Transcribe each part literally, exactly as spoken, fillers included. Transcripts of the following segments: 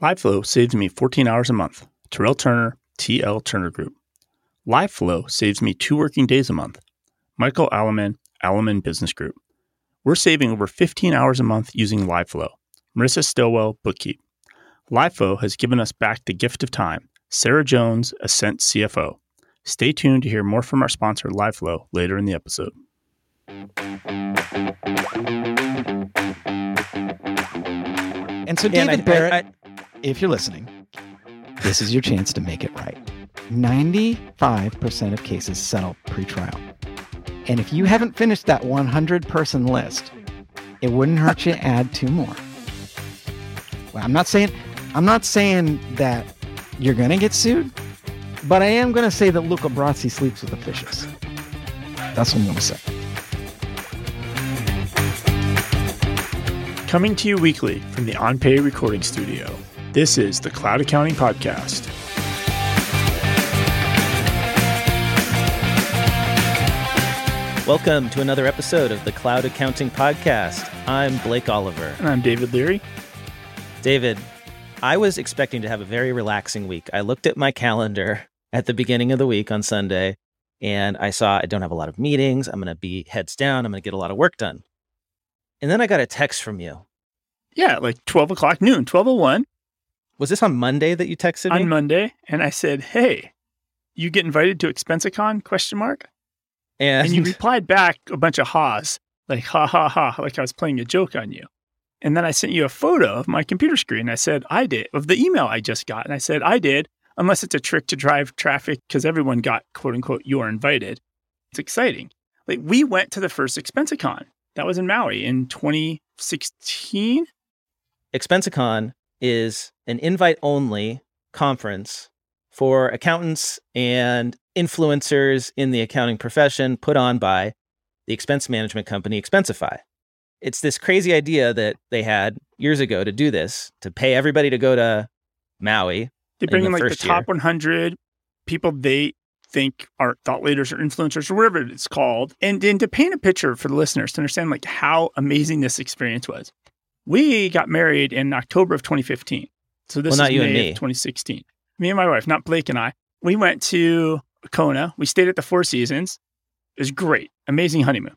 Liveflow saves me fourteen hours a month. Terrell Turner, T L Turner Group. Liveflow saves me two working days a month. Michael Alleman, Alleman Business Group. We're saving over fifteen hours a month using Liveflow. Marissa Stillwell, Bookkeep. Liveflow has given us back the gift of time. Sarah Jones, Ascent C F O. Stay tuned to hear more from our sponsor, Liveflow, later in the episode. And so, David and I, Barrett, I, I, if you're listening, this is your chance to make it right. ninety-five percent of cases settle pre-trial. And if you haven't finished that one hundred person list, it wouldn't hurt you to add two more. Well, I'm not saying, I'm not saying that you're going to get sued, but I am going to say that Luca Brasi sleeps with the fishes. That's what I'm going to say. Coming to you weekly from the OnPay recording studio, this is the Cloud Accounting Podcast. Welcome to another episode of the Cloud Accounting Podcast. I'm Blake Oliver. And I'm David Leary. David, I was expecting to have a very relaxing week. I looked at my calendar at the beginning of the week on Sunday, and I saw I don't have a lot of meetings. I'm going to be heads down. I'm going to get a lot of work done. And then I got a text from you. Yeah, like twelve o'clock noon, twelve oh one. Was this on Monday that you texted me? On Monday. And I said, hey, you get invited to ExpensiCon, question mark? And, and you replied back a bunch of ha's, like ha, ha, ha, like I was playing a joke on you. And then I sent you a photo of my computer screen. I said, I did, of the email I just got. And I said, I did, unless it's a trick to drive traffic because everyone got, quote unquote, you are invited. It's exciting. Like we went to the first ExpensiCon. That was in Maui in twenty sixteen. ExpensiCon is an invite-only conference for accountants and influencers in the accounting profession put on by the expense management company Expensify. It's this crazy idea that they had years ago to do this, to pay everybody to go to Maui. They bring in, the in like the top year. one hundred people they think are thought leaders or influencers or whatever it's called. And then to paint a picture for the listeners to understand like how amazing this experience was. We got married in October of twenty fifteen. So this well, is not you May and me. Of twenty sixteen. Me and my wife, not Blake and I. We went to Kona. We stayed at the Four Seasons. It was great. Amazing honeymoon.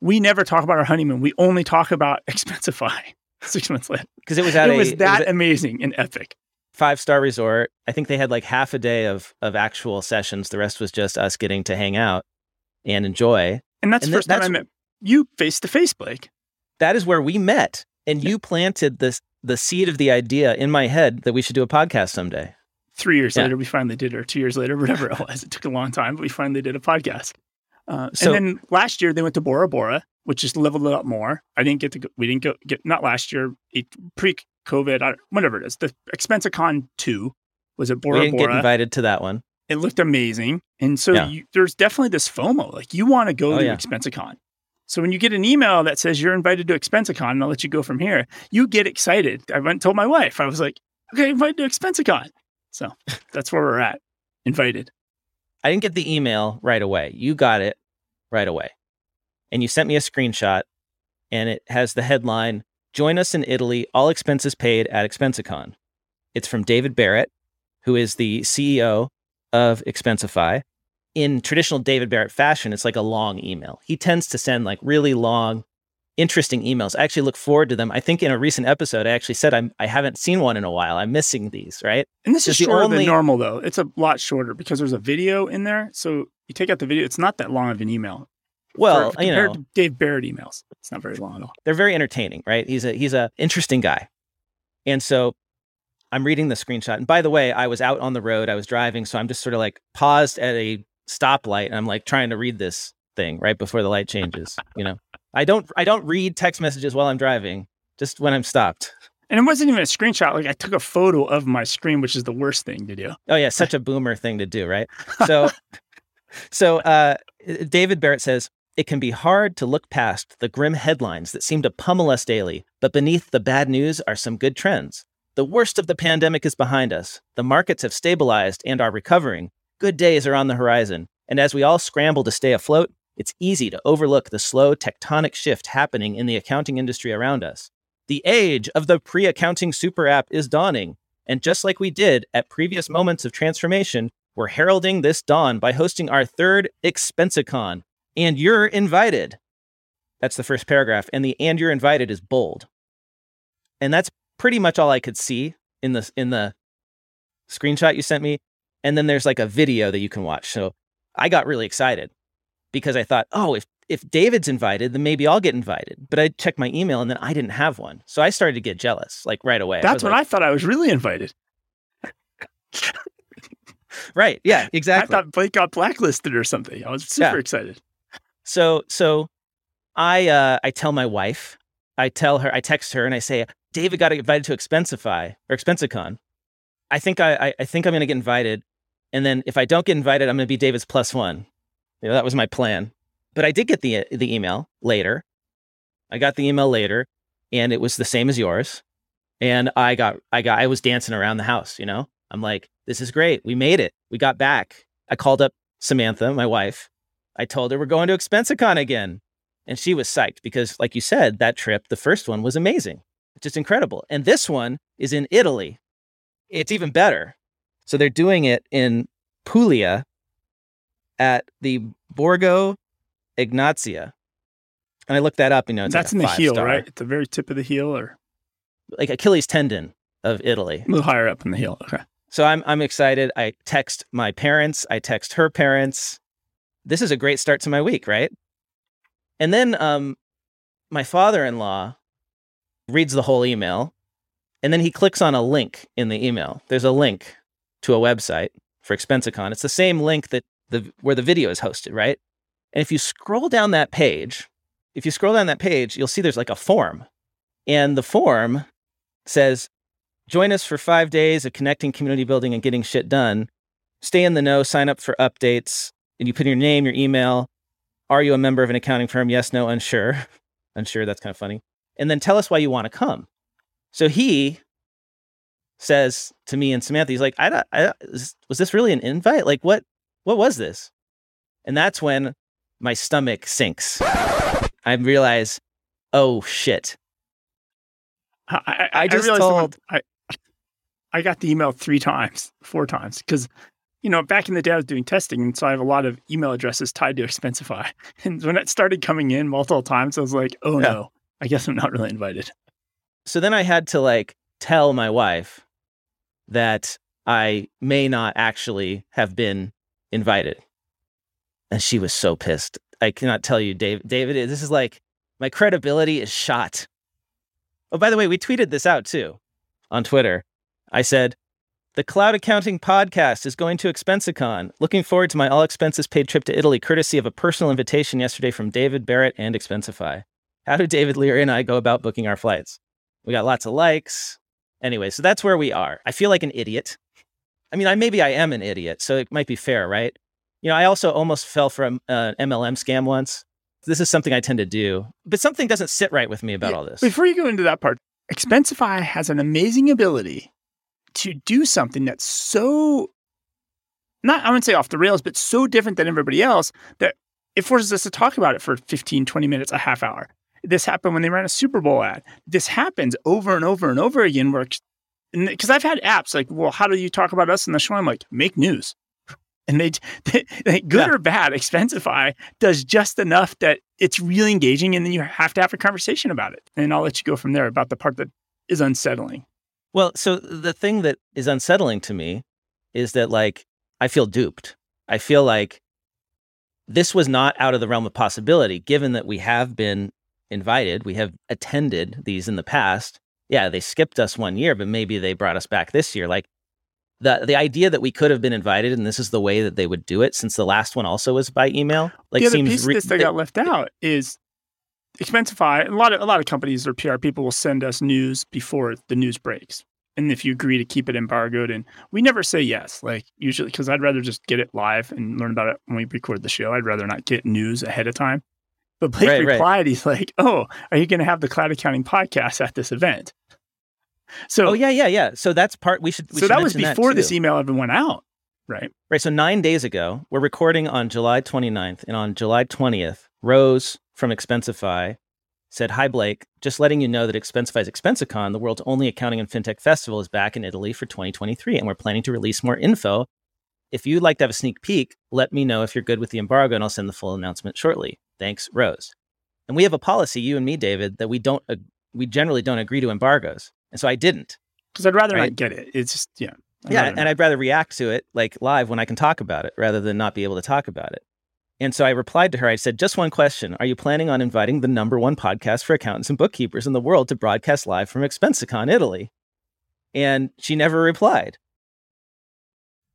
We never talk about our honeymoon. We only talk about Expensify six months later. Because it was at It a, was that it was a- amazing and epic. Five-star resort. I think they had like half a day of of actual sessions. The rest was just us getting to hang out and enjoy. And that's and the first th- that's, time I met you face-to-face, Blake. That is where we met. And yeah. You planted this, the seed of the idea in my head that we should do a podcast someday. Three years yeah. later, we finally did, or two years later, whatever it was. It took a long time, but we finally did a podcast. Uh, so, and then last year, they went to Bora Bora, which just leveled it up more. I didn't get to go, we didn't go, get, not last year, it, pre- COVID, whatever it is. The ExpensiCon two was at Bora Bora. We didn't Bora. get invited to that one. It looked amazing. And so yeah. you, there's definitely this FOMO. Like you want to go oh, to yeah. ExpensiCon. So when you get an email that says you're invited to ExpensiCon and I'll let you go from here, you get excited. I went and told my wife. I was like, okay, invited to ExpensiCon. So that's where we're at. Invited. I didn't get the email right away. You got it right away. And you sent me a screenshot and it has the headline, "Join us in Italy, all expenses paid at ExpensiCon." It's from David Barrett, who is the C E O of Expensify. In traditional David Barrett fashion, it's like a long email. He tends to send like really long, interesting emails. I actually look forward to them. I think in a recent episode, I actually said I'm, I haven't seen one in a while. I'm missing these, right? And this is shorter only... than normal, though. It's a lot shorter because there's a video in there. So you take out the video, it's not that long of an email. Well, for, you know, to Dave Barrett emails, it's not very long at all. They're very entertaining, right? He's a he's a interesting guy. And so I'm reading the screenshot. And by the way, I was out on the road. I was driving. So I'm just sort of like paused at a stoplight. And I'm like trying to read this thing right before the light changes. You know, I don't I don't read text messages while I'm driving, just when I'm stopped. And it wasn't even a screenshot. Like I took a photo of my screen, which is the worst thing to do. Oh, yeah. Such a boomer thing to do, right? So so uh, David Barrett says, "It can be hard to look past the grim headlines that seem to pummel us daily, but beneath the bad news are some good trends. The worst of the pandemic is behind us. The markets have stabilized and are recovering. Good days are on the horizon. And as we all scramble to stay afloat, it's easy to overlook the slow tectonic shift happening in the accounting industry around us. The age of the pre-accounting super app is dawning. And just like we did at previous moments of transformation, we're heralding this dawn by hosting our third ExpensiCon. And you're invited. That's the first paragraph. And the "and you're invited" is bold. And that's pretty much all I could see in the, in the screenshot you sent me. And then there's like a video that you can watch. So I got really excited because I thought, oh, if if David's invited, then maybe I'll get invited. But I checked my email and then I didn't have one. So I started to get jealous like right away. That's I when like, I thought I was really invited. Right. Yeah, exactly. I thought Blake got blacklisted or something. I was super yeah. excited. So so I uh, I tell my wife, I tell her, I text her and I say, David got invited to Expensify or ExpensiCon. I think I, I, I think I'm going to get invited. And then if I don't get invited, I'm going to be David's plus one. You know, that was my plan. But I did get the the email later. I got the email later, and it was the same as yours. And I got I got I was dancing around the house. You know, I'm like, this is great. We made it. We got back. I called up Samantha, my wife. I told her we're going to ExpensiCon again, and she was psyched because, like you said, that trip, the first one, was amazing, just incredible. And this one is in Italy. It's even better. So they're doing it in Puglia at the Borgo Egnazia. And I looked that up, you know, it's that's like in the heel, star. Right? At the very tip of the heel, or like Achilles tendon of Italy. A little higher up in the heel. Okay. So I'm I'm excited. I text my parents, I text her parents. This is a great start to my week, right? And then um my father-in-law reads the whole email, and then he clicks on a link in the email. There's a link to a website for ExpensiCon. It's the same link that the where the video is hosted, right? And if you scroll down that page, if you scroll down that page, you'll see there's like a form. And the form says, join us for five days of connecting, community building, and getting shit done. Stay in the know, sign up for updates. And you put in your name, your email. Are you a member of an accounting firm? Yes, no, unsure. Unsure, that's kind of funny. And then tell us why you want to come. So he says to me and Samantha, he's like, I, don't, I was this really an invite? Like, what, what was this? And that's when my stomach sinks. I realize, oh, shit. I, I, I just I told... I, I got the email three times, four times, because, you know, back in the day I was doing testing, and so I have a lot of email addresses tied to Expensify. And when it started coming in multiple times, I was like, oh, yeah. no, I guess I'm not really invited. So then I had to, like, tell my wife that I may not actually have been invited. And she was so pissed. I cannot tell you, Dave, David, this is like, my credibility is shot. Oh, by the way, we tweeted this out too on Twitter. I said, the Cloud Accounting Podcast is going to ExpensiCon. Looking forward to my all expenses paid trip to Italy, courtesy of a personal invitation yesterday from David Barrett and Expensify. How do David, Leary, and I go about booking our flights? We got lots of likes. Anyway, so that's where we are. I feel like an idiot. I mean, I maybe I am an idiot, so it might be fair, right? You know, I also almost fell for an uh, M L M scam once. This is something I tend to do, but something doesn't sit right with me about yeah, all this. Before you go into that part, Expensify has an amazing ability to do something that's so, not I wouldn't say off the rails, but so different than everybody else that it forces us to talk about it for fifteen, twenty minutes, a half hour. This happened when they ran a Super Bowl ad. This happens over and over and over again. Because I've had apps like, well, how do you talk about us in the show? I'm like, make news. And they, they, they good yeah. or bad, Expensify does just enough that it's really engaging, and then you have to have a conversation about it. And I'll let you go from there about the part that is unsettling. Well, so the thing that is unsettling to me is that, like, I feel duped. I feel like this was not out of the realm of possibility, given that we have been invited. We have attended these in the past. Yeah, they skipped us one year, but maybe they brought us back this year. Like, The the idea that we could have been invited and this is the way that they would do it, since the last one also was by email. Like, the other seems piece re- of this that they, got left out is Expensify. A lot of a lot of companies or P R people will send us news before the news breaks, and if you agree to keep it embargoed, and we never say yes, like usually, because I'd rather just get it live and learn about it when we record the show. I'd rather not get news ahead of time. But Blake right, replied, right. He's like, "Oh, are you going to have the Cloud Accounting Podcast at this event?" So, oh, yeah, yeah, yeah. So that's part we should. We so should that was before that this email even went out, right? Right. So nine days ago, we're recording on July twenty-ninth. And on July twentieth, Rose from Expensify said, "Hi, Blake. Just letting you know that Expensify's ExpensiCon, the world's only accounting and fintech festival, is back in Italy for twenty twenty-three, and we're planning to release more info. If you'd like to have a sneak peek, let me know if you're good with the embargo, and I'll send the full announcement shortly. Thanks, Rose." And we have a policy, you and me, David, that we don't uh, we generally don't agree to embargoes. And so I didn't. Because I'd rather right? not get it. It's just, yeah. I'd yeah, and not. I'd rather react to it like live when I can talk about it rather than not be able to talk about it. And so I replied to her. I said, "Just one question. Are you planning on inviting the number one podcast for accountants and bookkeepers in the world to broadcast live from ExpensiCon, Italy?" And she never replied.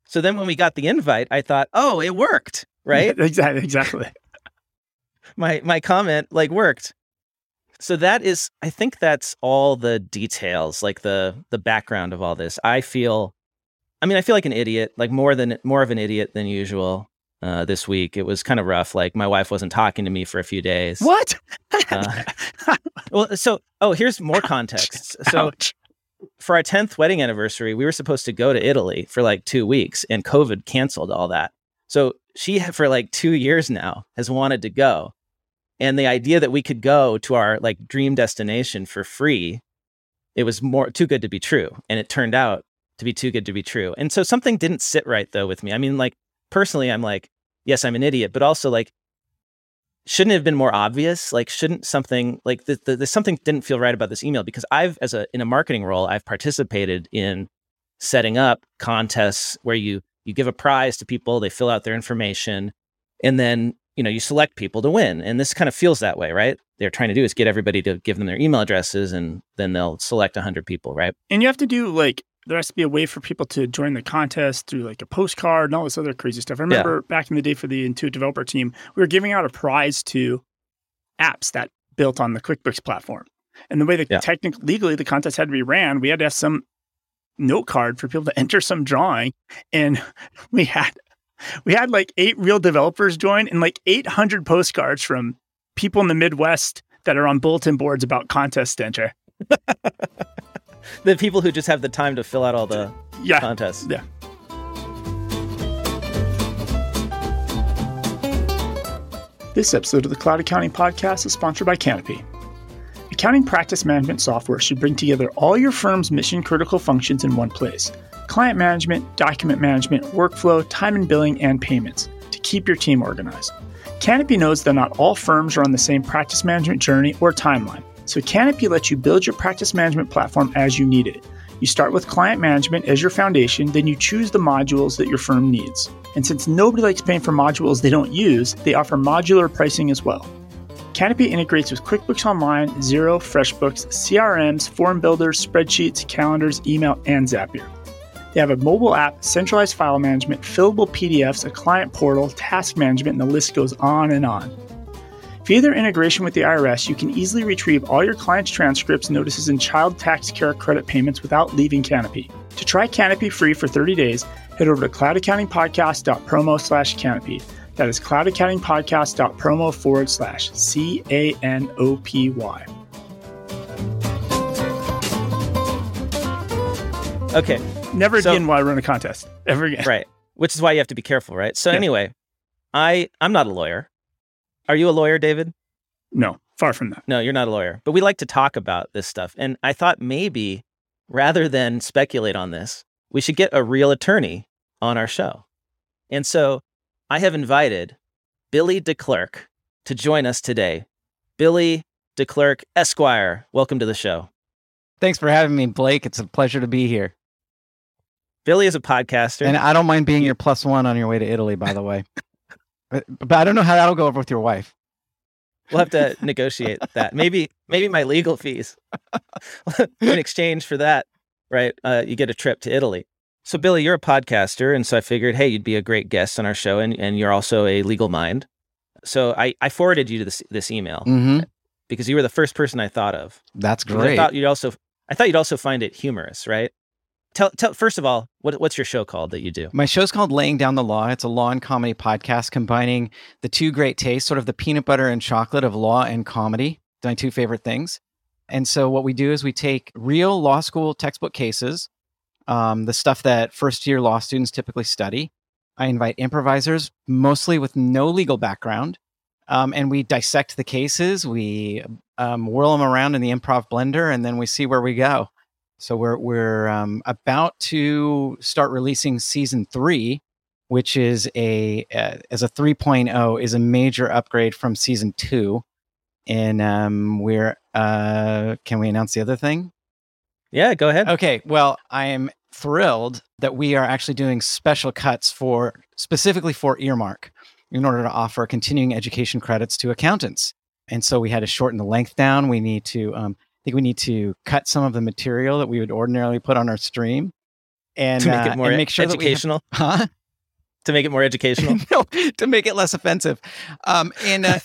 So then when we got the invite, I thought, oh, it worked, right? exactly. Exactly. my my comment like worked. So that is, I think that's all the details, like the the background of all this. I feel, I mean, I feel like an idiot, like more than more of an idiot than usual. Uh, this week, it was kind of rough. Like, my wife wasn't talking to me for a few days. What? uh, well, so, oh, here's more context. Ouch. So Ouch. For our tenth wedding anniversary, we were supposed to go to Italy for like two weeks and COVID canceled all that. So she, for like two years now, has wanted to go. And the idea that we could go to our like dream destination for free, it was more too good to be true. And it turned out to be too good to be true. And so something didn't sit right, though, with me. I mean, like, personally, I'm like, yes, I'm an idiot, but also like, shouldn't it have been more obvious? Like, shouldn't something like the, the, the something didn't feel right about this email, because I've as a in a marketing role, I've participated in setting up contests where you you give a prize to people, they fill out their information, and then you know you select people to win. And this kind of feels that way, right? They're trying to do is get everybody to give them their email addresses, and then they'll select one hundred people, right? And you have to do like. There has to be a way for people to join the contest through like a postcard and all this other crazy stuff. I remember yeah. back in the day for the Intuit developer team, we were giving out a prize to apps that built on the QuickBooks platform. And the way that yeah. technically, legally, the contest had to be ran, we had to have some note card for people to enter some drawing. And we had, we had like eight real developers join and like eight hundred postcards from people in the Midwest that are on bulletin boards about contests to enter. The people who just have the time to fill out all the yeah. contests. Yeah. This episode of the Cloud Accounting Podcast is sponsored by Canopy. Accounting practice management software should bring together all your firm's mission-critical functions in one place. Client management, document management, workflow, time and billing, and payments to keep your team organized. Canopy knows that not all firms are on the same practice management journey or timeline. So Canopy lets you build your practice management platform as you need it. You start with client management as your foundation, then you choose the modules that your firm needs. And since nobody likes paying for modules they don't use, they offer modular pricing as well. Canopy integrates with QuickBooks Online, Xero, FreshBooks, C R Ms, form builders, spreadsheets, calendars, email, and Zapier. They have a mobile app, centralized file management, fillable P D Fs, a client portal, task management, and the list goes on and on. Via their integration with the I R S, you can easily retrieve all your clients' transcripts, notices, and child tax care credit payments without leaving Canopy. To try Canopy free for thirty days, head over to cloudaccountingpodcast.promo slash Canopy. That is cloudaccountingpodcast.promo forward slash C-A-N-O-P-Y. Okay. Never so, again will I run a contest. Ever again. Right. Which is why you have to be careful, right? So yeah. anyway, I, I'm not a lawyer. Are you a lawyer, David? No, far from that. No, you're not a lawyer. But we like to talk about this stuff. And I thought maybe rather than speculate on this, we should get a real attorney on our show. And so I have invited Billy DeClercq to join us today. Billy DeClercq, Esquire, welcome to the show. Thanks for having me, Blake. It's a pleasure to be here. Billy is a podcaster. And I don't mind being your plus one on your way to Italy, by the way. But, but I don't know how that'll go over with your wife. We'll have to negotiate that. Maybe maybe my legal fees in exchange for that, right? Uh, you get a trip to Italy. So Billy, you're a podcaster. And so I figured, hey, you'd be a great guest on our show. And, and you're also a legal mind. So I, I forwarded you to this, this email mm-hmm. because you were the first person I thought of. That's great. I thought you'd also, I thought you'd also find it humorous, right? Tell, tell, first of all, what, what's your show called that you do? My show's called Laying Down the Law. It's a law and comedy podcast combining the two great tastes, sort of the peanut butter and chocolate of law and comedy, my two favorite things. And so what we do is we take real law school textbook cases, um, the stuff that first-year law students typically study. I invite improvisers, mostly with no legal background, um, and we dissect the cases. We um, whirl them around in the improv blender, and then we see where we go. So we're we're um, about to start releasing season three, which is a uh, as a three point oh is a major upgrade from season two. And um, we're uh, can we announce the other thing? Yeah, go ahead. Okay. Well, I am thrilled that we are actually doing special cuts for specifically for Earmark in order to offer continuing education credits to accountants. And so we had to shorten the length down. We need to, um, I think we need to cut some of the material that we would ordinarily put on our stream and to make it more uh, and make sure educational. That we have, huh? To make it more educational? No, to make it less offensive. Um, and uh,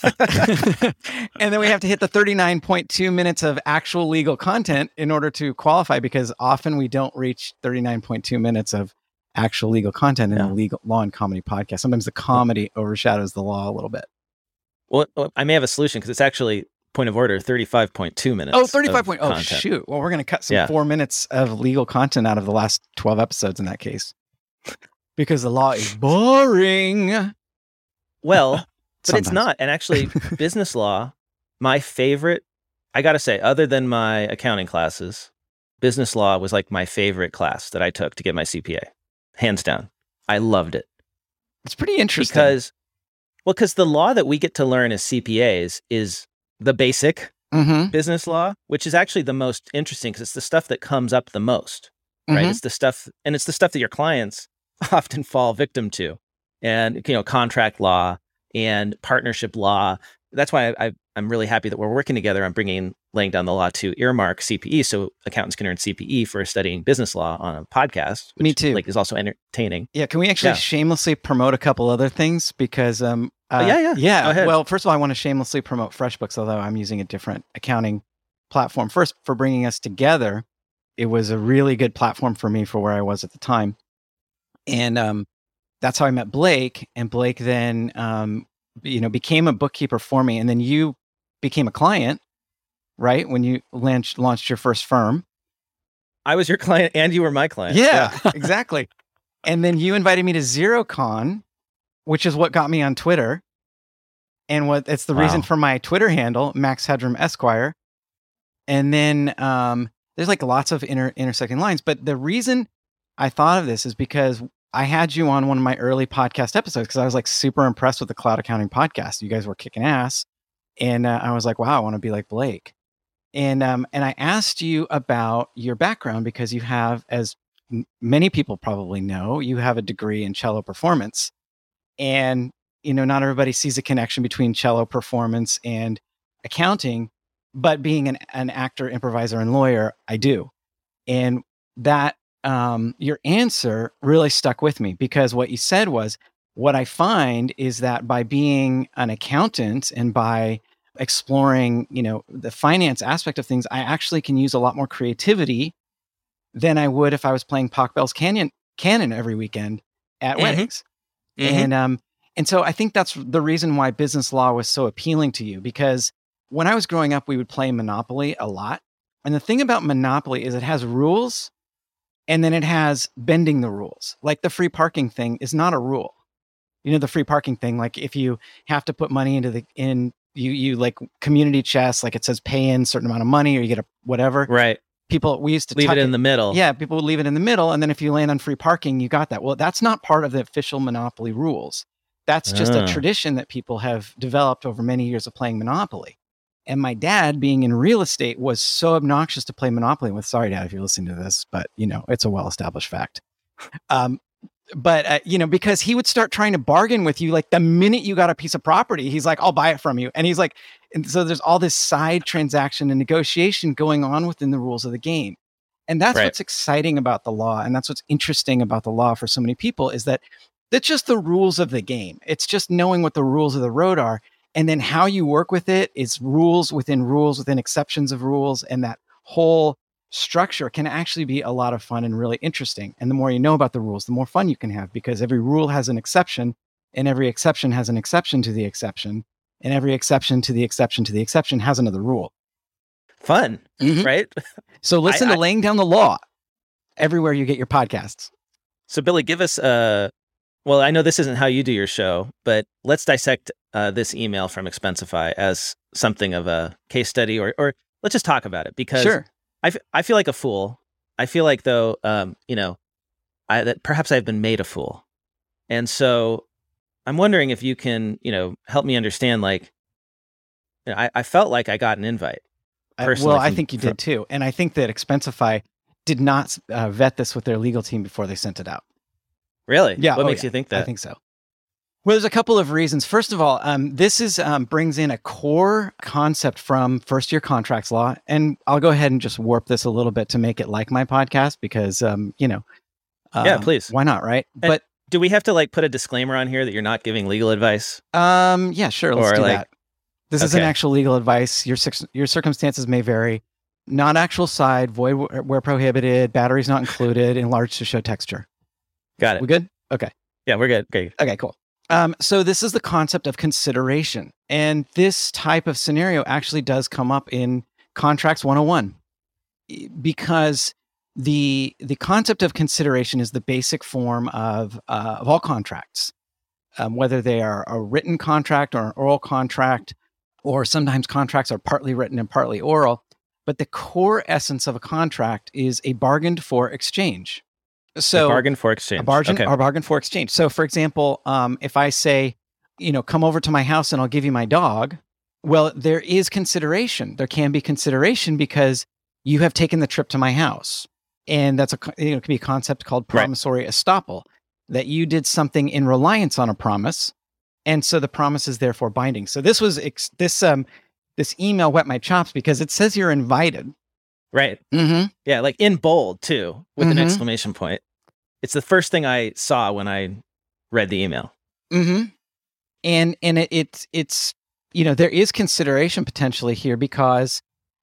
and then we have to hit the thirty-nine point two minutes of actual legal content in order to qualify, because often we don't reach thirty-nine point two minutes of actual legal content in yeah. a legal, law and comedy podcast. Sometimes the comedy overshadows the law a little bit. Well, I may have a solution, because it's actually, point of order, thirty-five point two minutes. Oh, thirty-five point oh, oh, shoot. Well, we're going to cut some yeah. four minutes of legal content out of the last twelve episodes in that case. Because the law is boring. Well, but it's not. And actually, business law, my favorite, I got to say, other than my accounting classes, business law was like my favorite class that I took to get my C P A. Hands down. I loved it. It's pretty interesting. Because, well, because the law that we get to learn as C P As is the basic mm-hmm. business law, which is actually the most interesting, because it's the stuff that comes up the most, right? Mm-hmm. It's the stuff, and it's the stuff that your clients often fall victim to, and you know, contract law and partnership law. That's why I, I, I'm really happy that we're working together on bringing Laying Down the Law to Earmark C P E, so accountants can earn C P E for studying business law on a podcast. Which, Me too. Like, is also entertaining. Yeah, can we actually yeah. shamelessly promote a couple other things? Because um, uh, oh, yeah, yeah, yeah. Go ahead. Well, first of all, I want to shamelessly promote FreshBooks, although I'm using a different accounting platform. First, for bringing us together, it was a really good platform for me for where I was at the time. And um, that's how I met Blake. And Blake then, um, you know, became a bookkeeper for me. And then you became a client, right? When you launched, launched your first firm. I was your client and you were my client. Yeah, yeah. Exactly. And then you invited me to XeroCon, which is what got me on Twitter. And what it's the wow. reason for my Twitter handle, Max Hedrum Esquire. And then um, there's like lots of inter- intersecting lines. But the reason I thought of this is because I had you on one of my early podcast episodes, because I was like super impressed with the Cloud Accounting Podcast. You guys were kicking ass. And uh, I was like, wow, I want to be like Blake. And um, and I asked you about your background, because you have, as m- many people probably know, you have a degree in cello performance. And, you know, not everybody sees a connection between cello performance and accounting, but being an, an actor, improviser, and lawyer, I do. And that Um, your answer really stuck with me, because what you said was, what I find is that by being an accountant and by exploring, you know, the finance aspect of things, I actually can use a lot more creativity than I would if I was playing Pachelbel's Canyon Cannon every weekend at mm-hmm. weddings. Mm-hmm. And, um, and so I think that's the reason why business law was so appealing to you, because when I was growing up, we would play Monopoly a lot. And the thing about Monopoly is it has rules. And then it has bending the rules. Like the free parking thing is not a rule. You know, the free parking thing, like if you have to put money into the, in you, you like community chest, like it says pay in certain amount of money or you get a whatever. Right. People, we used to leave it in it. the middle. Yeah. People would leave it in the middle. And then if you land on free parking, you got that. Well, that's not part of the official Monopoly rules. That's just oh. a tradition that people have developed over many years of playing Monopoly. And my dad, being in real estate, was so obnoxious to play Monopoly with. Sorry, Dad, if you're listening to this, but, you know, it's a well-established fact. Um, but, uh, you know, because he would start trying to bargain with you. Like the minute you got a piece of property, he's like, I'll buy it from you. And he's like, and so there's all this side transaction and negotiation going on within the rules of the game. And that's right. What's exciting about the law. And that's what's interesting about the law for so many people is that that's just the rules of the game. It's just knowing what the rules of the road are. And then how you work with it is rules within rules within exceptions of rules. And that whole structure can actually be a lot of fun and really interesting. And the more you know about the rules, the more fun you can have, because every rule has an exception, and every exception has an exception to the exception, and every exception to the exception to the exception has another rule. Fun, mm-hmm. right? So listen I, to I, Laying Down the Law everywhere you get your podcasts. So Billy, give us a... Well, I know this isn't how you do your show, but let's dissect uh, this email from Expensify as something of a case study, or or let's just talk about it, because sure. I, f- I feel like a fool. I feel like, though, um, you know, I, that perhaps I've been made a fool. And so I'm wondering if you can, you know, help me understand, like, you know, I, I felt like I got an invite. I, well, from, I think you from, did, too. And I think that Expensify did not uh, vet this with their legal team before they sent it out. Really? Yeah. What oh, makes yeah. you think that? I think so. Well, there's a couple of reasons. First of all, um, this is um, brings in a core concept from first-year contracts law, and I'll go ahead and just warp this a little bit to make it like my podcast, because um, you know, um, yeah, please, why not, right? And but do we have to like put a disclaimer on here that you're not giving legal advice? Um, yeah, sure, let's or do like, that. This okay. isn't actual legal advice. Your your circumstances may vary. Not actual side, void where prohibited, batteries not included, enlarged to show texture. Got it. We good? Okay. Yeah, we're good. Okay. Okay. Cool. Um, so this is the concept of consideration. And this type of scenario actually does come up in Contracts one oh one, because the the concept of consideration is the basic form of, uh, of all contracts, um, whether they are a written contract or an oral contract, or sometimes contracts are partly written and partly oral. But the core essence of a contract is a bargained for exchange. So a bargain for exchange. A bargain, okay. a bargain for exchange. So, for example, um, if I say, you know, come over to my house and I'll give you my dog, well, there is consideration. There can be consideration because you have taken the trip to my house, and that's a you know it can be a concept called promissory right. estoppel, that you did something in reliance on a promise, and so the promise is therefore binding. So this was ex- this um this email wet my chops, because it says you're invited. Right. Mm-hmm. Yeah, like in bold too, with mm-hmm. an exclamation point. It's the first thing I saw when I read the email. Mm-hmm. And and it, it it's you know there is consideration potentially here because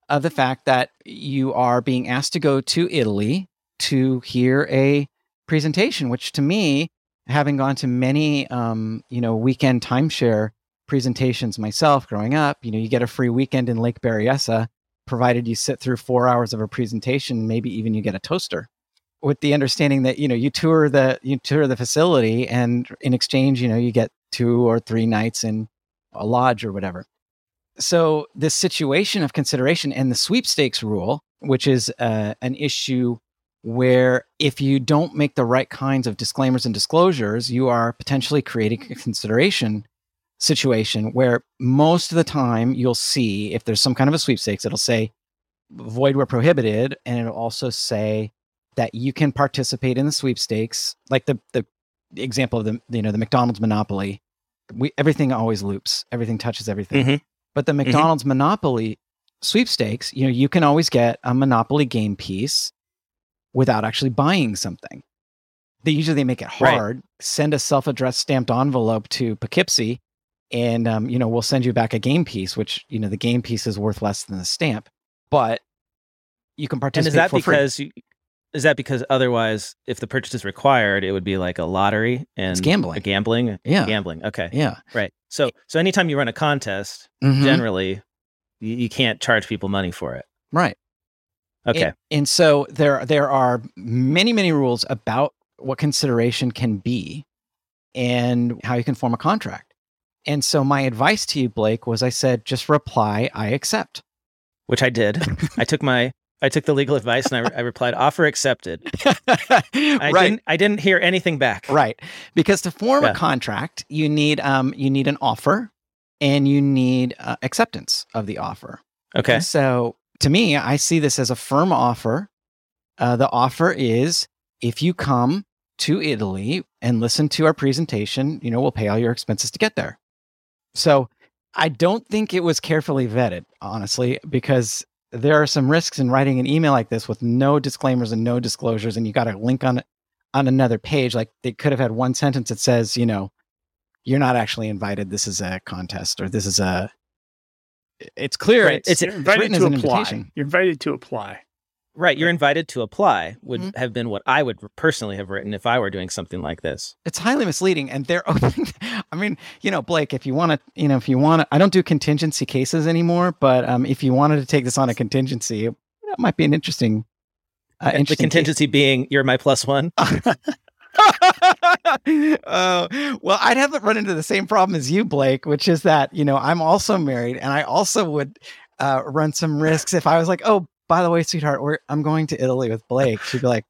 of the fact that you are being asked to go to Italy to hear a presentation, which to me, having gone to many um, you know weekend timeshare presentations myself growing up, you know you get a free weekend in Lake Berryessa, provided you sit through four hours of a presentation, maybe even you get a toaster, with the understanding that, you know, you tour the, you tour the facility, and in exchange, you know, you get two or three nights in a lodge or whatever. So this situation of consideration and the sweepstakes rule, which is uh, an issue where if you don't make the right kinds of disclaimers and disclosures, you are potentially creating a consideration situation where most of the time you'll see, if there's some kind of a sweepstakes, it'll say void where prohibited, and it'll also say that you can participate in the sweepstakes, like the the example of the you know the McDonald's monopoly. We everything always loops, everything touches everything. Mm-hmm. But the McDonald's mm-hmm. monopoly sweepstakes, you know, you can always get a Monopoly game piece without actually buying something. They usually they make it hard. Right. Send a self-addressed stamped envelope to Poughkeepsie. And, um, you know, we'll send you back a game piece, which, you know, the game piece is worth less than the stamp, but you can participate for free. And is that because, you, is that because otherwise, if the purchase is required, it would be like a lottery and it's gambling. A gambling? Yeah. Gambling. Okay. Yeah. Right. So, so anytime you run a contest, mm-hmm. generally, you, you can't charge people money for it. Right. Okay. And, and so there, there are many, many rules about what consideration can be and how you can form a contract. And so my advice to you, Blake, was I said, just reply, I accept. Which I did. I took my, I took the legal advice and I, re- I replied, offer accepted. I right. Didn't, I didn't hear anything back. Right. Because to form yeah. a contract, you need, um, you need an offer and you need uh, acceptance of the offer. Okay. And so to me, I see this as a firm offer. Uh, the offer is, if you come to Italy and listen to our presentation, you know, we'll pay all your expenses to get there. So I don't think it was carefully vetted, honestly, because there are some risks in writing an email like this with no disclaimers and no disclosures, and you got a link on on another page. Like they could have had one sentence that says, you know, you're not actually invited. This is a contest, or this is a. It's clear. Right. It's, it's written as an invitation. You're invited to apply. Right, you're invited to apply would mm-hmm. have been what I would personally have written if I were doing something like this. It's highly misleading, and they're open. I mean, you know, Blake, if you want to, you know, if you want to, I don't do contingency cases anymore, but um, if you wanted to take this on a contingency, that might be an interesting, uh, interesting. The contingency case. Being you're my plus one. uh, well, I'd have to run into the same problem as you, Blake, which is that, you know, I'm also married and I also would uh, run some risks if I was like, oh, by the way, sweetheart, we're, I'm going to Italy with Blake. She'd be like,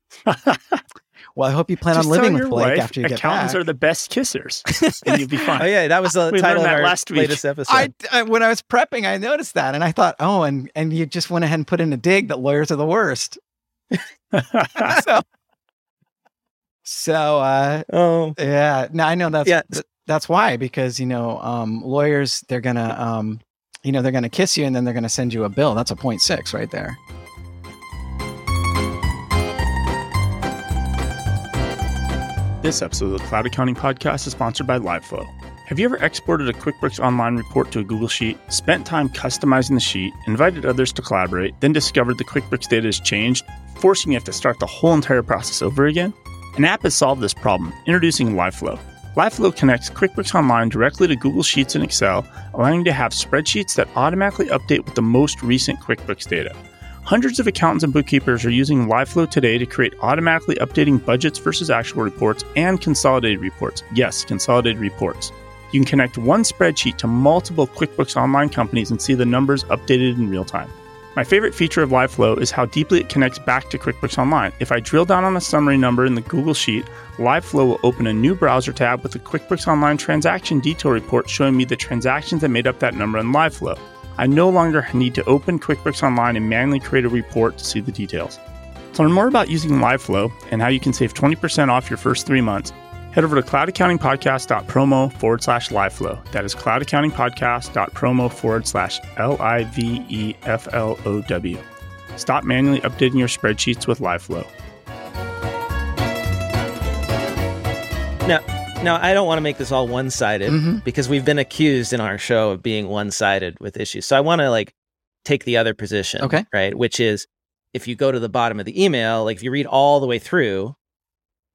well, I hope you plan Just on living with Blake wife, after you get back. Accountants are the best kissers, and you'll be fine. Oh, yeah, that was the we title of our last latest episode. I, I, when I was prepping, I noticed that, and I thought, oh, and, and you just went ahead and put in a dig that lawyers are the worst. so, so uh, oh. yeah, no, I know that's yeah. that's why, because, you know, um, lawyers, they're going to, um, you know, they're going to kiss you, and then they're going to send you a bill. That's a point six right there. This episode of the Cloud Accounting Podcast is sponsored by Liveflow. Have you ever exported a QuickBooks Online report to a Google Sheet, spent time customizing the sheet, invited others to collaborate, then discovered the QuickBooks data has changed, forcing you to start the whole entire process over again? An app has solved this problem, introducing Liveflow. Liveflow connects QuickBooks Online directly to Google Sheets and Excel, allowing you to have spreadsheets that automatically update with the most recent QuickBooks data. Hundreds of accountants and bookkeepers are using Liveflow today to create automatically updating budgets versus actual reports and consolidated reports. Yes, consolidated reports. You can connect one spreadsheet to multiple QuickBooks Online companies and see the numbers updated in real time. My favorite feature of Liveflow is how deeply it connects back to QuickBooks Online. If I drill down on a summary number in the Google Sheet, Liveflow will open a new browser tab with a QuickBooks Online transaction detail report showing me the transactions that made up that number in Liveflow. I no longer need to open QuickBooks Online and manually create a report to see the details. To learn more about using Liveflow and how you can save twenty percent off your first three months, head over to cloudaccountingpodcast.promo forward slash Liveflow. That is cloudaccountingpodcast.promo forward slash L I V E F L O W. Stop manually updating your spreadsheets with Liveflow. Now, Now, I don't want to make this all one-sided mm-hmm. because we've been accused in our show of being one-sided with issues. So I want to like take the other position, okay. right? Which is if you go to the bottom of the email, like if you read all the way through,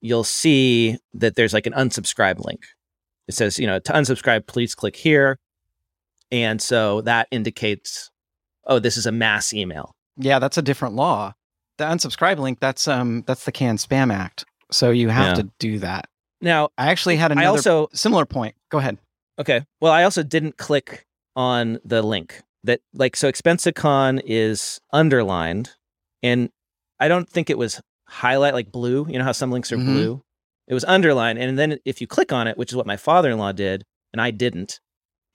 you'll see that there's like an unsubscribe link. It says, you know, to unsubscribe, please click here. And so that indicates, oh, this is a mass email. Yeah, that's a different law. The unsubscribe link, that's um, that's the Canned Spam Act. So you have yeah. to do that. Now, I actually had another I also, similar point. Go ahead. Okay. Well, I also didn't click on the link that like, so ExpensiCon is underlined and I don't think it was highlight like blue. You know how some links are mm-hmm. blue? It was underlined. And then if you click on it, which is what my father-in-law did, and I didn't,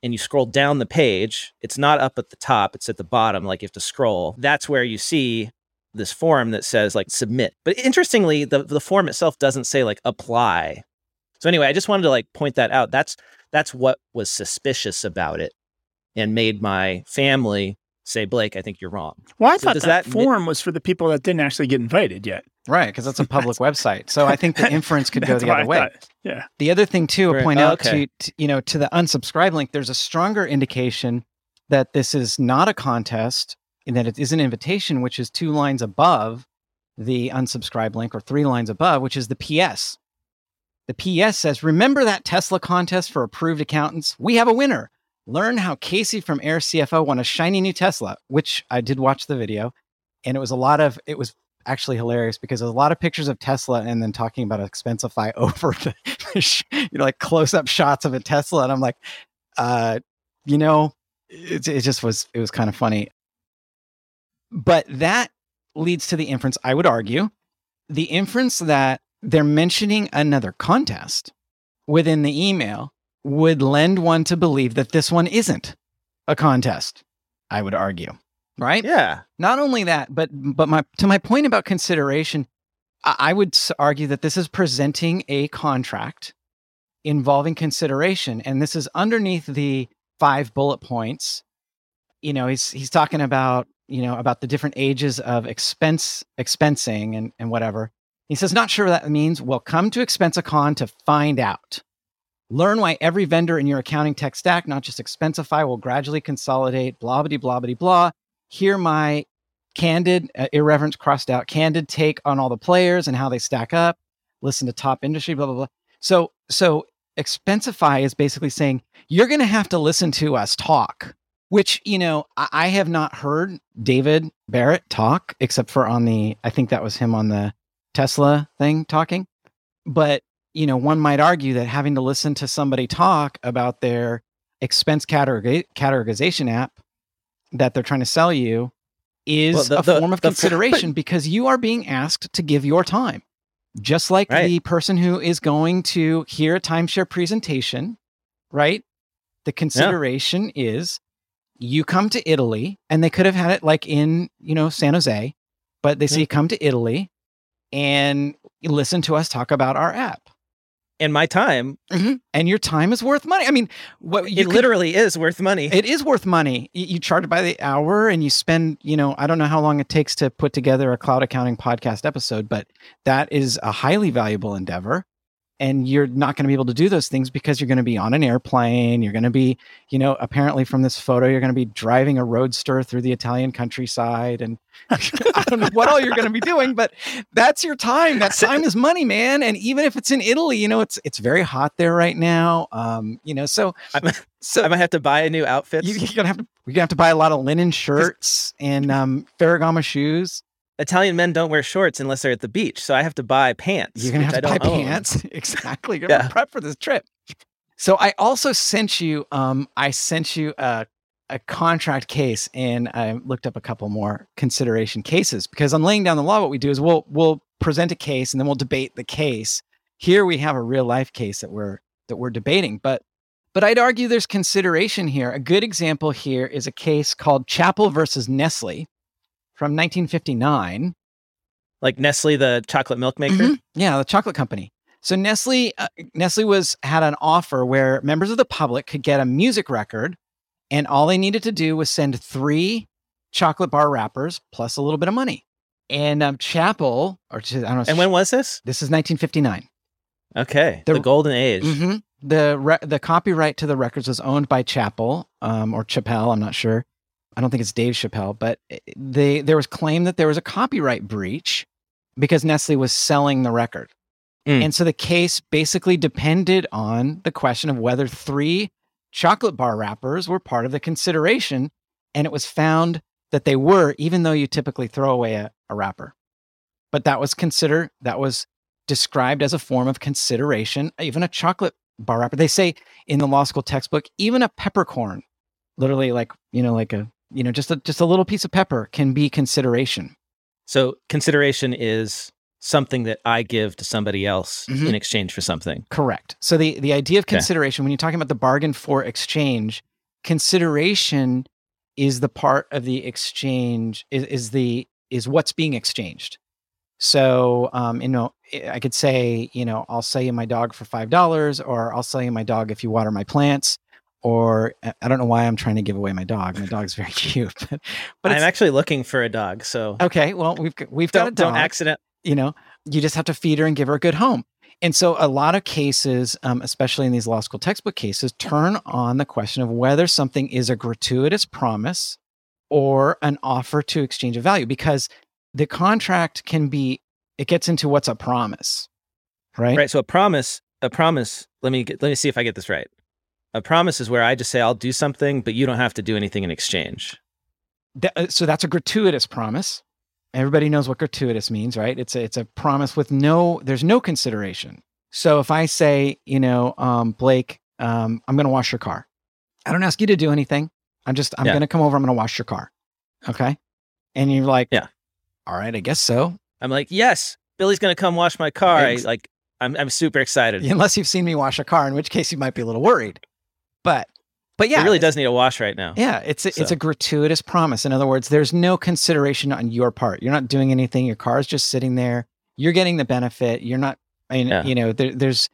and you scroll down the page, it's not up at the top. It's at the bottom. Like you have to scroll. That's where you see this form that says like submit. But interestingly, the, the form itself doesn't say like apply. So anyway, I just wanted to like point that out. That's that's what was suspicious about it and made my family say, Blake, I think you're wrong. Well, I so thought that, that form mi- was for the people that didn't actually get invited yet. Right, because that's a public website. So I think the inference could go the other way. Thought. Yeah. The other thing too, I'll point oh, out okay. to, to you know to the unsubscribe link, there's a stronger indication that this is not a contest and that it is an invitation, which is two lines above the unsubscribe link or three lines above, which is the P S. The P S says, remember that Tesla contest for approved accountants? We have a winner. Learn how Casey from Air C F O won a shiny new Tesla, which I did watch the video. And it was a lot of, it was actually hilarious because there's a lot of pictures of Tesla and then talking about Expensify over the, you know, like close up shots of a Tesla. And I'm like, uh, you know, it, it just was, it was kind of funny. But that leads to the inference, I would argue, the inference that they're mentioning another contest within the email would lend one to believe that this one isn't a contest, I would argue, right? Yeah. Not only that, but but my to my point about consideration, I, I would argue that this is presenting a contract involving consideration, and this is underneath the five bullet points. You know, he's he's talking about you know, about the different ages of expense, expensing and, and whatever. He says, not sure what that means. Well, come to ExpensiCon to find out. Learn why every vendor in your accounting tech stack, not just Expensify, will gradually consolidate, blah, blah, blah, blah, blah. Hear my candid, uh, irreverent, crossed out, candid take on all the players and how they stack up. Listen to top industry, blah, blah, blah. So, so Expensify is basically saying, you're going to have to listen to us talk. Which, you know, I have not heard David Barrett talk, except for on the, I think that was him on the Tesla thing talking. But, you know, one might argue that having to listen to somebody talk about their expense categor- categorization app that they're trying to sell you is well, the, a the, form of the, consideration the, because you are being asked to give your time. Just like right. the person who is going to hear a timeshare presentation, right? The consideration yeah. is you come to Italy, and they could have had it like in, you know, San Jose, but they mm-hmm. say come to Italy and listen to us talk about our app. And my time. Mm-hmm. And your time is worth money. I mean, what you it could, literally is worth money. It is worth money. You charge by the hour and you spend, you know, I don't know how long it takes to put together a Cloud Accounting Podcast episode, but that is a highly valuable endeavor. And you're not going to be able to do those things because you're going to be on an airplane. You're going to be, you know, apparently from this photo, you're going to be driving a roadster through the Italian countryside. And I don't know what all you're going to be doing, but that's your time. That time is money, man. And even if it's in Italy, you know, it's it's very hot there right now. Um, you know, so I'm, so I might have to buy a new outfit. You, you're going to have to, you're going to have to buy a lot of linen shirts and um, Ferragamo shoes. Italian men don't wear shorts unless they're at the beach. So I have to buy pants. You're going to have to buy own. pants. Exactly. You're going to yeah. prep for this trip. So I also sent you, um, I sent you a, a contract case, and I looked up a couple more consideration cases because on Laying Down the Law, what we do is we'll, we'll present a case and then we'll debate the case. Here we have a real life case that we're, that we're debating, but, but I'd argue there's consideration here. A good example here is a case called Chappell versus Nestle. From nineteen fifty-nine. Like Nestle, the chocolate milk maker? Mm-hmm. Yeah, the chocolate company. So Nestle uh, Nestle was had an offer where members of the public could get a music record, and all they needed to do was send three chocolate bar wrappers plus a little bit of money. And um, Chappell, or I don't know. And when was this? This is nineteen fifty-nine. Okay, the, the golden age. Mm-hmm, the re- the copyright to the records was owned by Chappell, um, or Chappell, I'm not sure. I don't think it's Dave Chappell, but they there was claim that there was a copyright breach because Nestle was selling the record. Mm. And so the case basically depended on the question of whether three chocolate bar wrappers were part of the consideration. And it was found that they were, even though you typically throw away a, a wrapper. But that was considered, that was described as a form of consideration, even a chocolate bar wrapper. They say in the law school textbook, even a peppercorn, literally like, you know, like a, You know, just a, just a little piece of pepper can be consideration. So consideration is something that I give to somebody else mm-hmm. in exchange for something. Correct. So the, the idea of consideration, okay. when you're talking about the bargain for exchange, consideration is the part of the exchange, is, is the is what's being exchanged. So, um, you know, I could say, you know, I'll sell you my dog for five dollars, or I'll sell you my dog if you water my plants. Or I don't know why I'm trying to give away my dog. My dog's very cute, but, but I'm actually looking for a dog. So okay, well we've we've got a dog. Don't accident. You know, you just have to feed her and give her a good home. And so a lot of cases, um, especially in these law school textbook cases, turn on the question of whether something is a gratuitous promise or an offer to exchange of value, because the contract can be. It gets into what's a promise, right? Right. So a promise, a promise. Let me get, let me see if I get this right. A promise is where I just say, I'll do something, but you don't have to do anything in exchange. That, so that's a gratuitous promise. Everybody knows what gratuitous means, right? It's a, it's a promise with no, there's no consideration. So if I say, you know, um, Blake, um, I'm going to wash your car. I don't ask you to do anything. I'm just, I'm yeah. going to come over. I'm going to wash your car. Okay. And you're like, yeah, all right, I guess so. I'm like, yes, Billy's going to come wash my car. Ex- I like, I'm, I'm super excited. Unless you've seen me wash a car, in which case you might be a little worried. But, but yeah, it really does need a wash right now. Yeah. It's a, so. it's a gratuitous promise. In other words, there's no consideration on your part. You're not doing anything. Your car's just sitting there. You're getting the benefit. You're not, I mean, yeah. you know, there, there's,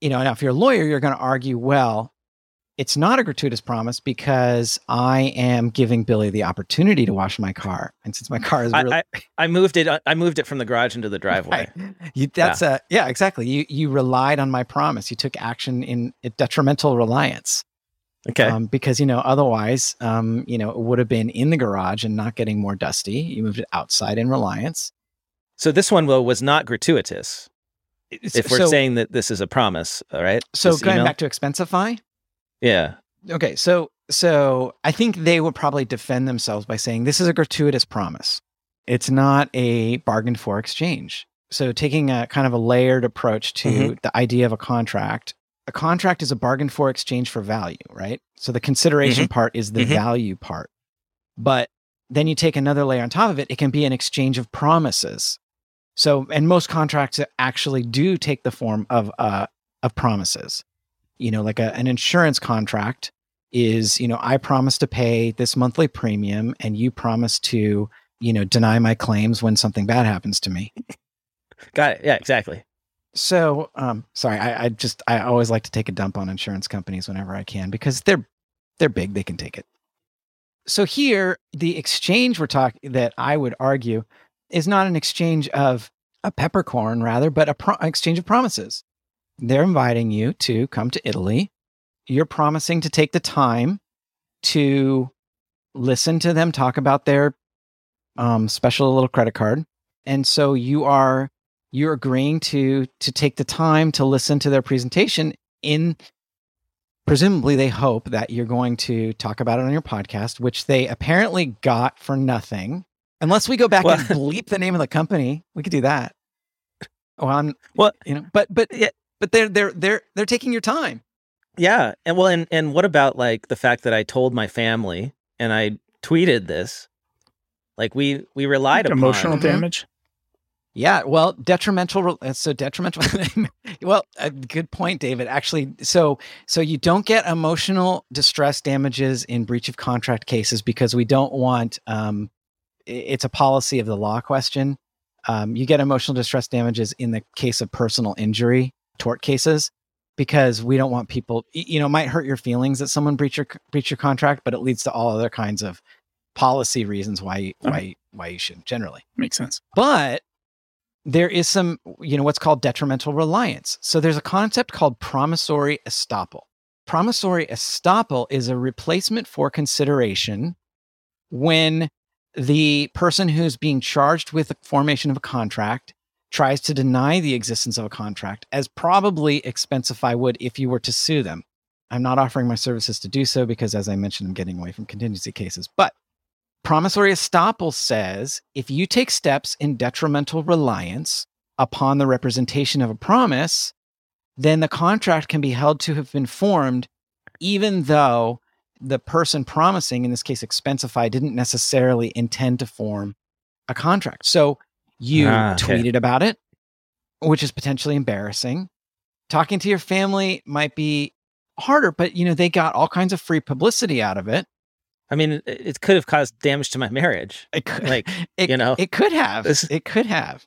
you know, now if you're a lawyer, you're going to argue, well, it's not a gratuitous promise because I am giving Billy the opportunity to wash my car. And since my car is really, I, I, I moved it, I moved it from the garage into the driveway. Right. You, that's yeah. a, yeah, exactly. You, you relied on my promise. You took action in a detrimental reliance. Okay. Um, because, you know, otherwise, um, you know, it would have been in the garage and not getting more dusty. You moved it outside in reliance. So this one well, was not gratuitous. It's, if we're so, saying that this is a promise. All right. So going email? back to Expensify. Yeah. Okay. So, so I think they would probably defend themselves by saying this is a gratuitous promise. It's not a bargain for exchange. So taking a kind of a layered approach to mm-hmm. the idea of a contract, a contract is a bargain for exchange for value, right? So the consideration mm-hmm. part is the mm-hmm. value part. But then you take another layer on top of it, it can be an exchange of promises. So, and most contracts actually do take the form of uh, of promises. You know, like a, an insurance contract is, you know, I promise to pay this monthly premium and you promise to, you know, deny my claims when something bad happens to me. Got it. Yeah, exactly. So, um, sorry, I, I just, I always like to take a dump on insurance companies whenever I can because they're, they're big, they can take it. So here, the exchange we're talking, that I would argue is not an exchange of a peppercorn rather, but a pro- exchange of promises. They're inviting you to come to Italy. You're promising to take the time to listen to them talk about their um, special little credit card. And so you are, you're agreeing to to take the time to listen to their presentation in, presumably they hope that you're going to talk about it on your podcast, which they apparently got for nothing. Unless we go back well, and bleep the name of the company, we could do that. Well, I'm, well you know, but but yeah, but they're they're they're they're taking your time. Yeah, and well, and and what about like the fact that I told my family and I tweeted this? Like we we relied like upon emotional damage. Yeah, well, detrimental. So detrimental. Well, a good point, David. Actually, so so you don't get emotional distress damages in breach of contract cases because we don't want. Um, it's a policy of the law question. Um, you get emotional distress damages in the case of personal injury tort cases because we don't want people. You know, it might hurt your feelings that someone breach your breach your contract, but it leads to all other kinds of policy reasons why why okay. why you shouldn't generally. Makes sense, but. There is some, you know, what's called detrimental reliance. So there's a concept called promissory estoppel. Promissory estoppel is a replacement for consideration when the person who's being charged with the formation of a contract tries to deny the existence of a contract, as probably Expensify would if you were to sue them. I'm not offering my services to do so because, as I mentioned, I'm getting away from contingency cases, but promissory estoppel says, if you take steps in detrimental reliance upon the representation of a promise, then the contract can be held to have been formed, even though the person promising, in this case Expensify, didn't necessarily intend to form a contract. So you ah, okay. tweeted about it, which is potentially embarrassing. Talking to your family might be harder, but you know they got all kinds of free publicity out of it. I mean, it could have caused damage to my marriage. It could, like, it, you know, it could have, it could have.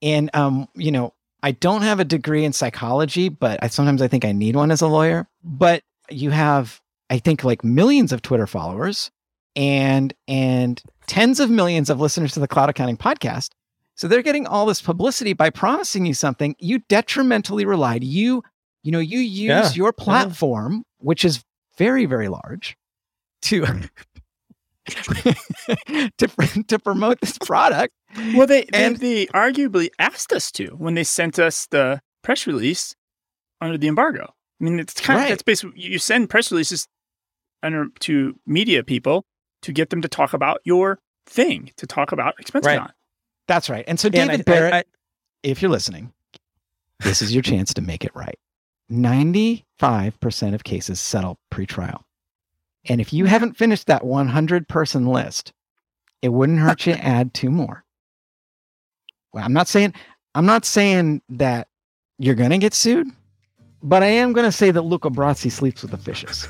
And, um, you know, I don't have a degree in psychology, but I, sometimes I think I need one as a lawyer, but you have, I think like millions of Twitter followers and, and tens of millions of listeners to the Cloud Accounting Podcast. So they're getting all this publicity by promising you something you detrimentally relied. You, you know, you use yeah, your platform, yeah. which is very, very large. To to to promote this product. Well, they, and, they they arguably asked us to when they sent us the press release under the embargo. I mean, it's kind right. of that's basically you send press releases under to media people to get them to talk about your thing, to talk about Expensify. Right. That's right. And so, David and I, Barrett, I, I, if you're listening, this is your chance to make it right. Ninety-five percent of cases settle pre-trial. And if you haven't finished that one hundred person list, it wouldn't hurt you to add two more. Well, I'm not saying I'm not saying that you're going to get sued, but I am going to say that Luca Brazzi sleeps with the fishes.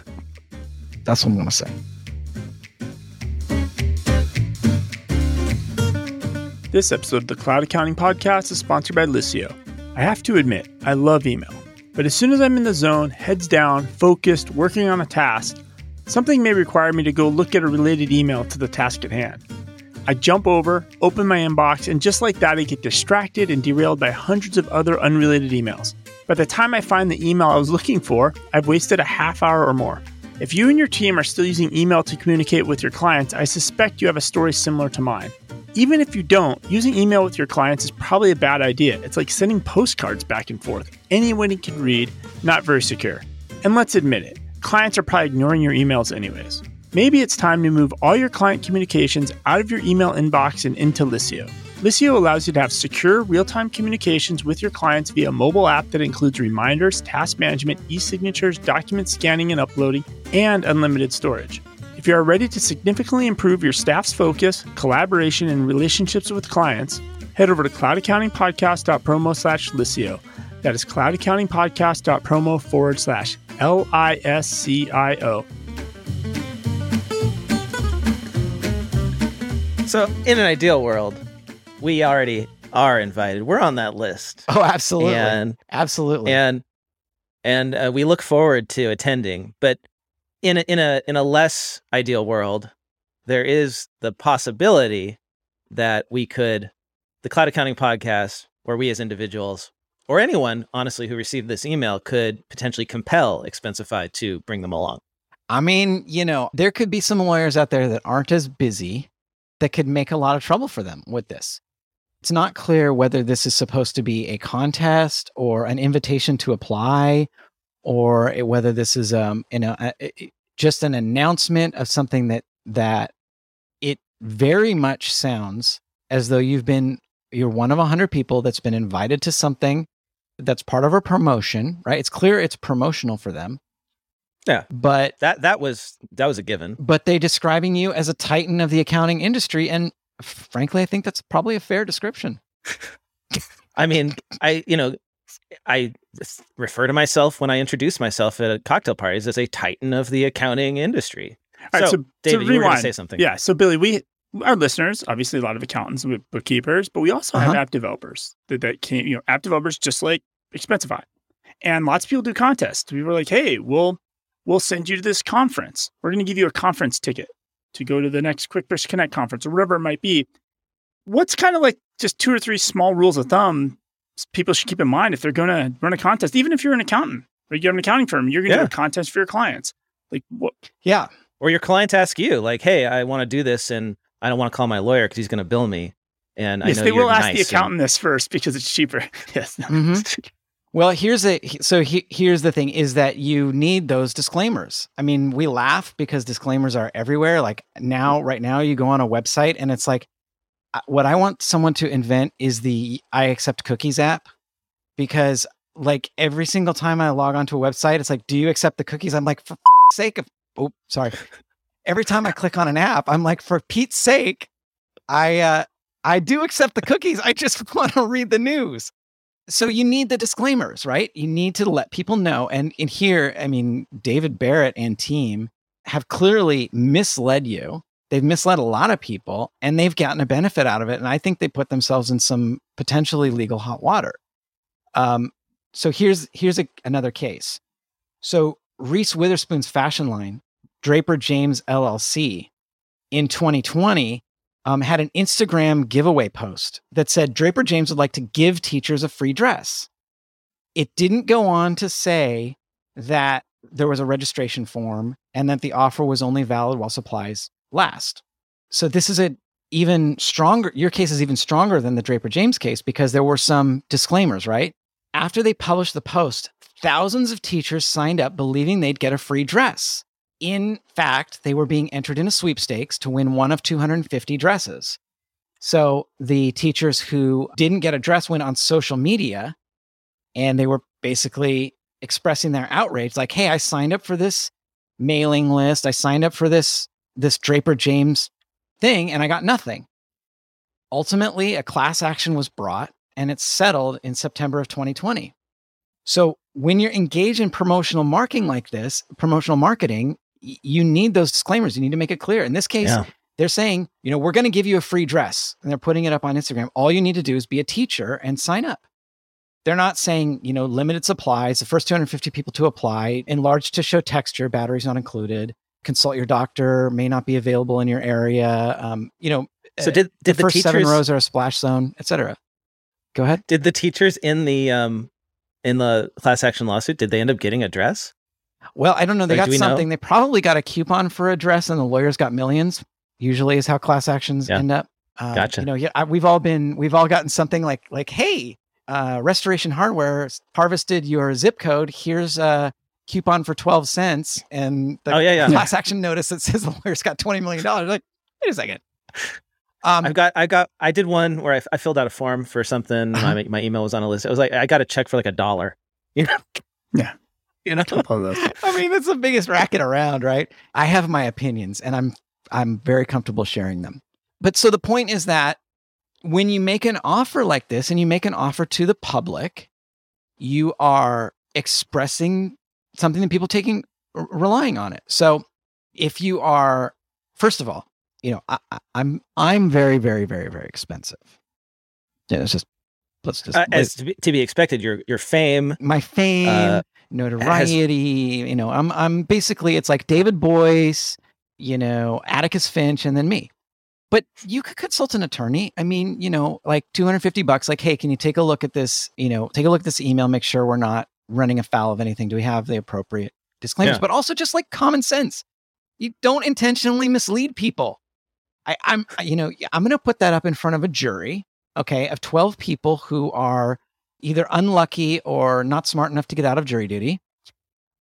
That's what I'm going to say. This episode of the Cloud Accounting Podcast is sponsored by Liscio. I have to admit, I love email. But as soon as I'm in the zone, heads down, focused, working on a task, something may require me to go look at a related email to the task at hand. I jump over, open my inbox, and just like that, I get distracted and derailed by hundreds of other unrelated emails. By the time I find the email I was looking for, I've wasted a half hour or more. If you and your team are still using email to communicate with your clients, I suspect you have a story similar to mine. Even if you don't, using email with your clients is probably a bad idea. It's like sending postcards back and forth. Anyone can read, not very secure. And let's admit it. Clients are probably ignoring your emails anyways. Maybe it's time to move all your client communications out of your email inbox and into Liscio. Liscio allows you to have secure real-time communications with your clients via a mobile app that includes reminders, task management, e-signatures, document scanning and uploading, and unlimited storage. If you are ready to significantly improve your staff's focus, collaboration, and relationships with clients, head over to cloudaccountingpodcast.promo slash Liscio. That is cloudaccountingpodcast.promo forward slash L I S C I O. So in an ideal world, we already are invited. We're on that list. Oh, absolutely. And, absolutely. And and uh, we look forward to attending. But in a, in a in a less ideal world, there is the possibility that we could, the Cloud Accounting Podcast, where we as individuals or anyone, honestly, who received this email could potentially compel Expensify to bring them along. I mean, you know, there could be some lawyers out there that aren't as busy that could make a lot of trouble for them with this. It's not clear whether this is supposed to be a contest or an invitation to apply, or whether this is um, you know, just an announcement of something that that it very much sounds as though you've been, you're one of one hundred people that's been invited to something that's part of a promotion, right? It's clear it's promotional for them. Yeah, but that that was that was a given. But they describing you as a titan of the accounting industry, and frankly, I think that's probably a fair description. I mean, I you know, I refer to myself when I introduce myself at cocktail parties as a titan of the accounting industry. All right, so, so David, so you were going to say something. Yeah, so Billy, we our listeners, obviously a lot of accountants, bookkeepers, but we also uh-huh. have app developers that, that can, you know, app developers just like Expensify, and lots of people do contests. We were like, hey, we'll. We'll send you to this conference. We're going to give you a conference ticket to go to the next QuickBooks Connect conference or whatever it might be. What's kind of like just two or three small rules of thumb people should keep in mind if they're going to run a contest, even if you're an accountant or you have an accounting firm, you're going to yeah. do a contest for your clients. Like what? Yeah. Or your clients ask you like, hey, I want to do this and I don't want to call my lawyer because he's going to bill me. And yes, I know they will you're ask nice the accountant and... this first because it's cheaper. Yes. Mm-hmm. Well, here's a so he, here's the thing is that you need those disclaimers. I mean, we laugh because disclaimers are everywhere. Like now, right now, you go on a website and it's like, what I want someone to invent is the I accept cookies app, because like every single time I log onto a website, it's like, do you accept the cookies? I'm like, for f- sake of, oh, sorry. Every time I click on an app, I'm like, for Pete's sake, I uh, I do accept the cookies. I just want to read the news. So you need the disclaimers, right? You need to let people know. And in here, I mean, David Barrett and team have clearly misled you. They've misled a lot of people and they've gotten a benefit out of it. And I think they put themselves in some potentially legal hot water. Um, so here's here's a, another case. So Reese Witherspoon's fashion line, Draper James L L C, in twenty twenty, Um, had an Instagram giveaway post that said Draper James would like to give teachers a free dress. It didn't go on to say that there was a registration form and that the offer was only valid while supplies last. So this is an even stronger, your case is even stronger than the Draper James case because there were some disclaimers, right? After they published the post, thousands of teachers signed up believing they'd get a free dress. In fact, they were being entered in a sweepstakes to win one of two hundred fifty dresses. So the teachers who didn't get a dress went on social media and they were basically expressing their outrage. Like, hey, I signed up for this mailing list. I signed up for this, this Draper James thing and I got nothing. Ultimately, a class action was brought and it's settled in September of twenty twenty. So when you're engaged in promotional marketing like this, promotional marketing, you need those disclaimers. You need to make it clear. In this case, yeah. they're saying, you know, we're going to give you a free dress and they're putting it up on Instagram. All you need to do is be a teacher and sign up. They're not saying, you know, limited supplies, the first two hundred fifty people to apply, enlarged to show texture, batteries not included, consult your doctor, may not be available in your area. Um, you know, so did, did the, the first teachers, seven rows are a splash zone, et cetera. Go ahead. Did the teachers in the, um, in the class action lawsuit, did they end up getting a dress? Well, I don't know. They got something. They probably got a coupon for a dress and the lawyers got millions, usually is how class actions end up. Um, gotcha. You know, yeah, I, we've all been, we've all gotten something like, like, hey, uh, Restoration Hardware harvested your zip code. Here's a coupon for twelve cents. And the oh, yeah, yeah. class action notice that says the lawyers got twenty million dollars. Like, wait a second. Um, I've got, I got, I did one where I, I filled out a form for something. My, my email was on a list. It was like, I got a check for like a dollar, you know? Yeah. You know, I mean, that's the biggest racket around, right? I have my opinions and I'm, I'm very comfortable sharing them. But so the point is that when you make an offer like this and you make an offer to the public, you are expressing something that people taking, r- relying on it. So if you are, first of all, you know, I, I'm I'm very, very, very, very expensive. Yeah, it's just let's just uh, as to be, to be expected. Your your fame, my fame, uh, notoriety. Has, you know, I'm I'm basically it's like David Boyce, you know, Atticus Finch, and then me. But you could consult an attorney. I mean, you know, like two hundred fifty bucks. Like, hey, can you take a look at this? You know, take a look at this email. Make sure we're not running afoul of anything. Do we have the appropriate disclaimers? Yeah. But also just like common sense. You don't intentionally mislead people. I, I'm, you know, I'm going to put that up in front of a jury, okay, of twelve people who are either unlucky or not smart enough to get out of jury duty.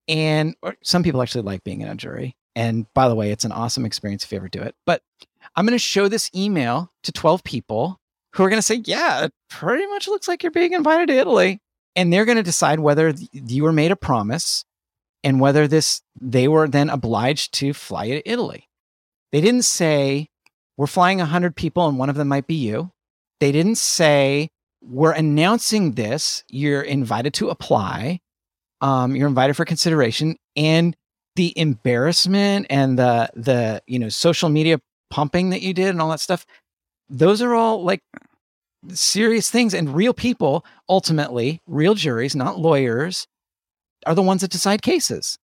And or some people actually like being in a jury. And by the way, it's an awesome experience if you ever do it. But I'm going to show this email to twelve people who are going to say, yeah, it pretty much looks like you're being invited to Italy. And they're going to decide whether th- you were made a promise and whether this they were then obliged to fly to Italy. They didn't say, we're flying one hundred people and one of them might be you. They didn't say, we're announcing this. You're invited to apply. Um, you're invited for consideration. And the embarrassment and the the you know social media pumping that you did and all that stuff, those are all like serious things. And real people, ultimately, real juries, not lawyers, are the ones that decide cases.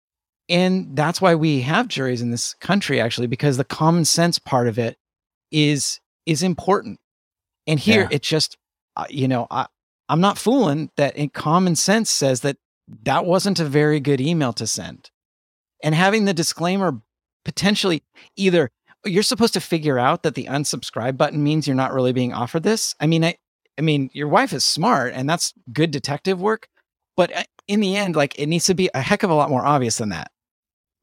And that's why we have juries in this country, actually, because the common sense part of it is is important. And here, yeah. It just, uh, you know, I, I'm not fooling that in common sense says that that wasn't a very good email to send. And having the disclaimer potentially either you're supposed to figure out that the unsubscribe button means you're not really being offered this. I mean, I, I mean, your wife is smart and that's good detective work, but I, in the end, like it needs to be a heck of a lot more obvious than that.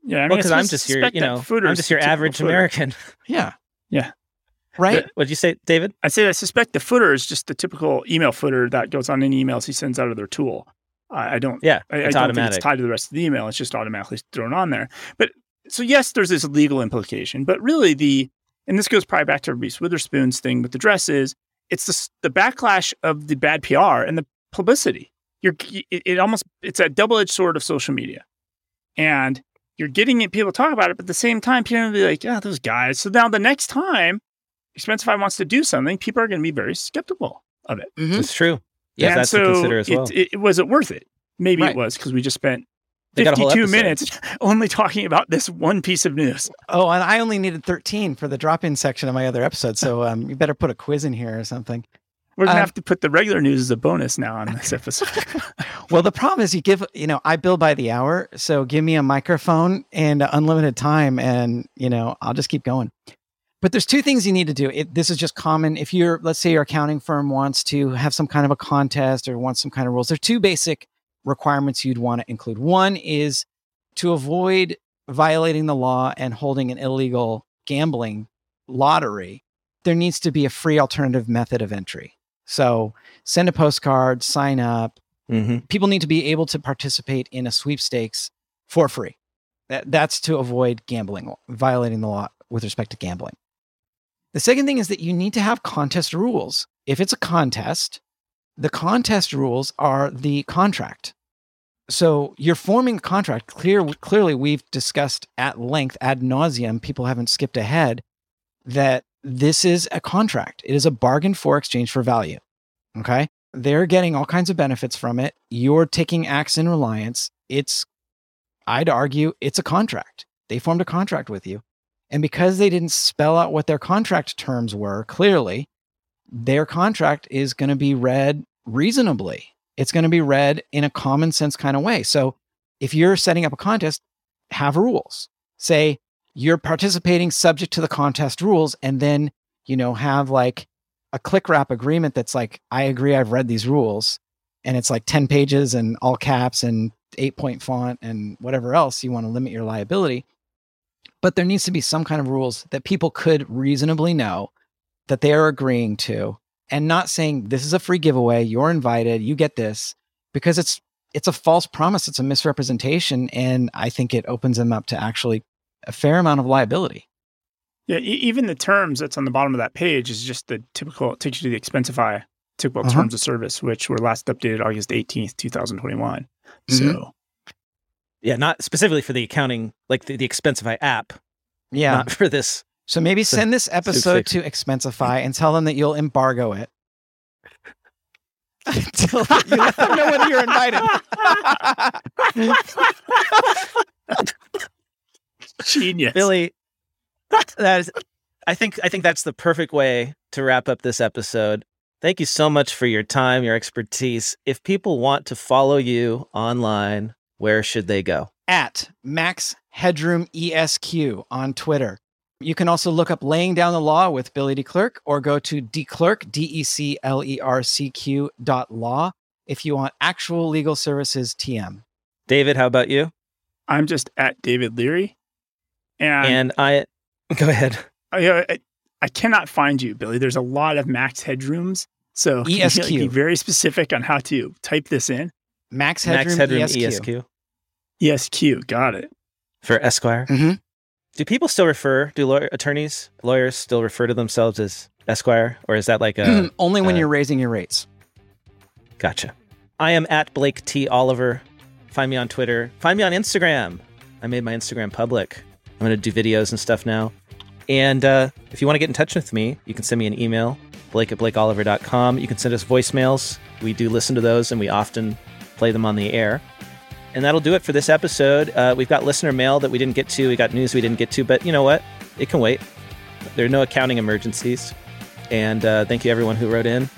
Yeah, because I mean, well, I'm just your, you know, I'm just your average footer. American. Yeah, yeah, right. What did you say, David? I said I suspect the footer is just the typical email footer that goes on in emails he sends out of their tool. I, I don't. Yeah, I, it's I don't automatic. Think it's tied to the rest of the email. It's just automatically thrown on there. But so yes, there's this legal implication, but really the and this goes probably back to Reese Witherspoon's thing with the dresses. It's the the backlash of the bad P R and the publicity. You're, it, it almost, it's a double-edged sword of social media. And you're getting it, people talk about it, but at the same time, people are going to be like, yeah, those guys. So now the next time Expensify wants to do something, people are going to be very skeptical of it. Mm-hmm. That's true. Yeah, that's so to consider as well. It, it, was it worth it? Maybe right. It was, because we just spent fifty-two minutes only talking about this one piece of news. Oh, and I only needed thirteen for the drop-in section of my other episode, so um, you better put a quiz in here or something. We're going to um, have to put the regular news as a bonus now on this episode. Well, the problem is you give, you know, I bill by the hour. So give me a microphone and unlimited time and, you know, I'll just keep going. But there's two things you need to do. It, this is just common. If you're, let's say your accounting firm wants to have some kind of a contest or wants some kind of rules, there are two basic requirements you'd want to include. One is to avoid violating the law and holding an illegal gambling lottery. There needs to be a free alternative method of entry. So send a postcard, sign up. Mm-hmm. People need to be able to participate in a sweepstakes for free. That, that's to avoid gambling, violating the law with respect to gambling. The second thing is that you need to have contest rules. If it's a contest, the contest rules are the contract. So you're forming a contract. Clear, clearly, we've discussed at length, ad nauseum, people haven't skipped ahead, that this is a contract. It is a bargain for exchange for value. Okay. They're getting all kinds of benefits from it. You're taking acts in reliance. It's, I'd argue, it's a contract. They formed a contract with you. And because they didn't spell out what their contract terms were, clearly, their contract is going to be read reasonably. It's going to be read in a common sense kind of way. So if you're setting up a contest, have rules. Say, you're participating subject to the contest rules, and then, you know, have like a click wrap agreement that's like, I agree, I've read these rules. And it's like ten pages and all caps and eight point font and whatever else you want to limit your liability. But there needs to be some kind of rules that people could reasonably know that they are agreeing to and not saying, this is a free giveaway, you're invited, you get this, because it's it's a false promise. It's a misrepresentation. And I think it opens them up to actually a fair amount of liability. Yeah, e- even the terms that's on the bottom of that page is just the typical, it takes you to the Expensify typical uh-huh. terms of service, which were last updated August eighteenth, twenty twenty-one. Mm-hmm. So, yeah, not specifically for the accounting, like the, the Expensify app. Yeah. Not for this. So maybe so, send this episode to Expensify and tell them that you'll embargo it. Until you let them know whether you're invited. Genius. Billy, that is, I think I think that's the perfect way to wrap up this episode. Thank you so much for your time, your expertise. If people want to follow you online, where should they go? At Max Headroom E S Q on Twitter. You can also look up Laying Down the Law with Billy DeClercq, or go to DeClercq, D E C L E R C Q dot law if you want actual legal services T M. David, how about you? I'm just at David Leary. And, and I... Go ahead. I, I, I cannot find you, Billy. There's a lot of Max Headrooms. So E S Q. Can you be very specific on how to type this in? Max Headroom, Max Headroom E S Q. E S Q. E S Q, got it. For Esquire. Mm-hmm. Do people still refer, do lawyer, attorneys, lawyers still refer to themselves as Esquire? Or is that like a... Only when a, you're raising your rates. Gotcha. I am at Blake T. Oliver. Find me on Twitter. Find me on Instagram. I made my Instagram public. I'm going to do videos and stuff now. And uh, if you want to get in touch with me, you can send me an email, blake at blakeoliver dot com. You can send us voicemails. We do listen to those, and we often play them on the air. And that'll do it for this episode. Uh, we've got listener mail that we didn't get to. We got news we didn't get to. But you know what? It can wait. There are no accounting emergencies. And uh, thank you, everyone who wrote in.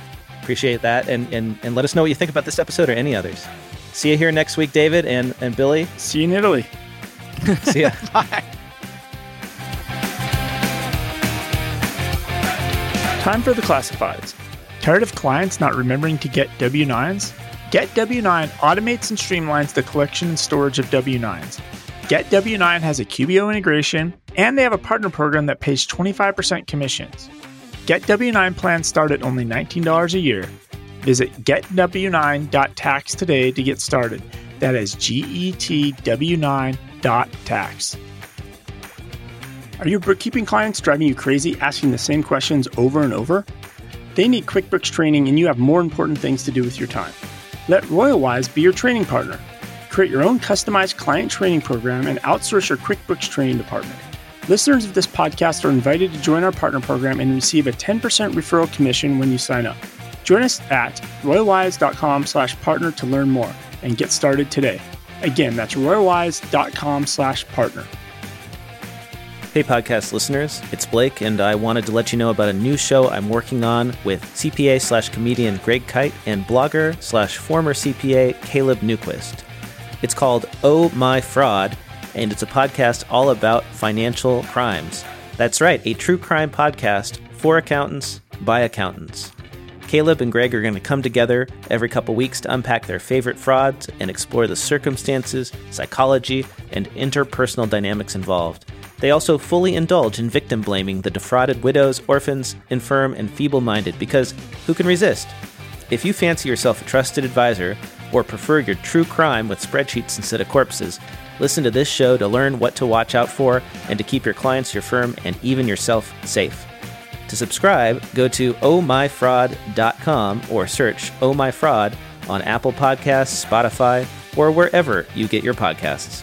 Appreciate that. And, and and let us know what you think about this episode or any others. See you here next week, David and, and Billy. See you in Italy. See ya. Bye. Time for the classifieds. Tired of clients not remembering to get W nines? GetW nine automates and streamlines the collection and storage of W nines. GetW nine has a Q B O integration, and they have a partner program that pays twenty-five percent commissions. GetW nine plans start at only nineteen dollars a year. Visit get w nine dot tax today to get started. That is G E T W nine dot tax. Are your bookkeeping clients driving you crazy asking the same questions over and over? They need QuickBooks training, and you have more important things to do with your time. Let RoyalWise be your training partner. Create your own customized client training program and outsource your QuickBooks training department. Listeners of this podcast are invited to join our partner program and receive a ten percent referral commission when you sign up. Join us at royalwise dot com slash partner to learn more and get started today. Again, that's royalwise dot com slash partner. Hey, podcast listeners, it's Blake, and I wanted to let you know about a new show I'm working on with C P A slash comedian Greg Kite and blogger slash former C P A Caleb Newquist. It's called Oh My Fraud, and it's a podcast all about financial crimes. That's right, a true crime podcast for accountants by accountants. Caleb and Greg are going to come together every couple weeks to unpack their favorite frauds and explore the circumstances, psychology, and interpersonal dynamics involved. They also fully indulge in victim blaming the defrauded widows, orphans, infirm, and feeble-minded, because who can resist? If you fancy yourself a trusted advisor or prefer your true crime with spreadsheets instead of corpses, listen to this show to learn what to watch out for and to keep your clients, your firm, and even yourself safe. To subscribe, go to oh my fraud dot com or search Oh My Fraud on Apple Podcasts, Spotify, or wherever you get your podcasts.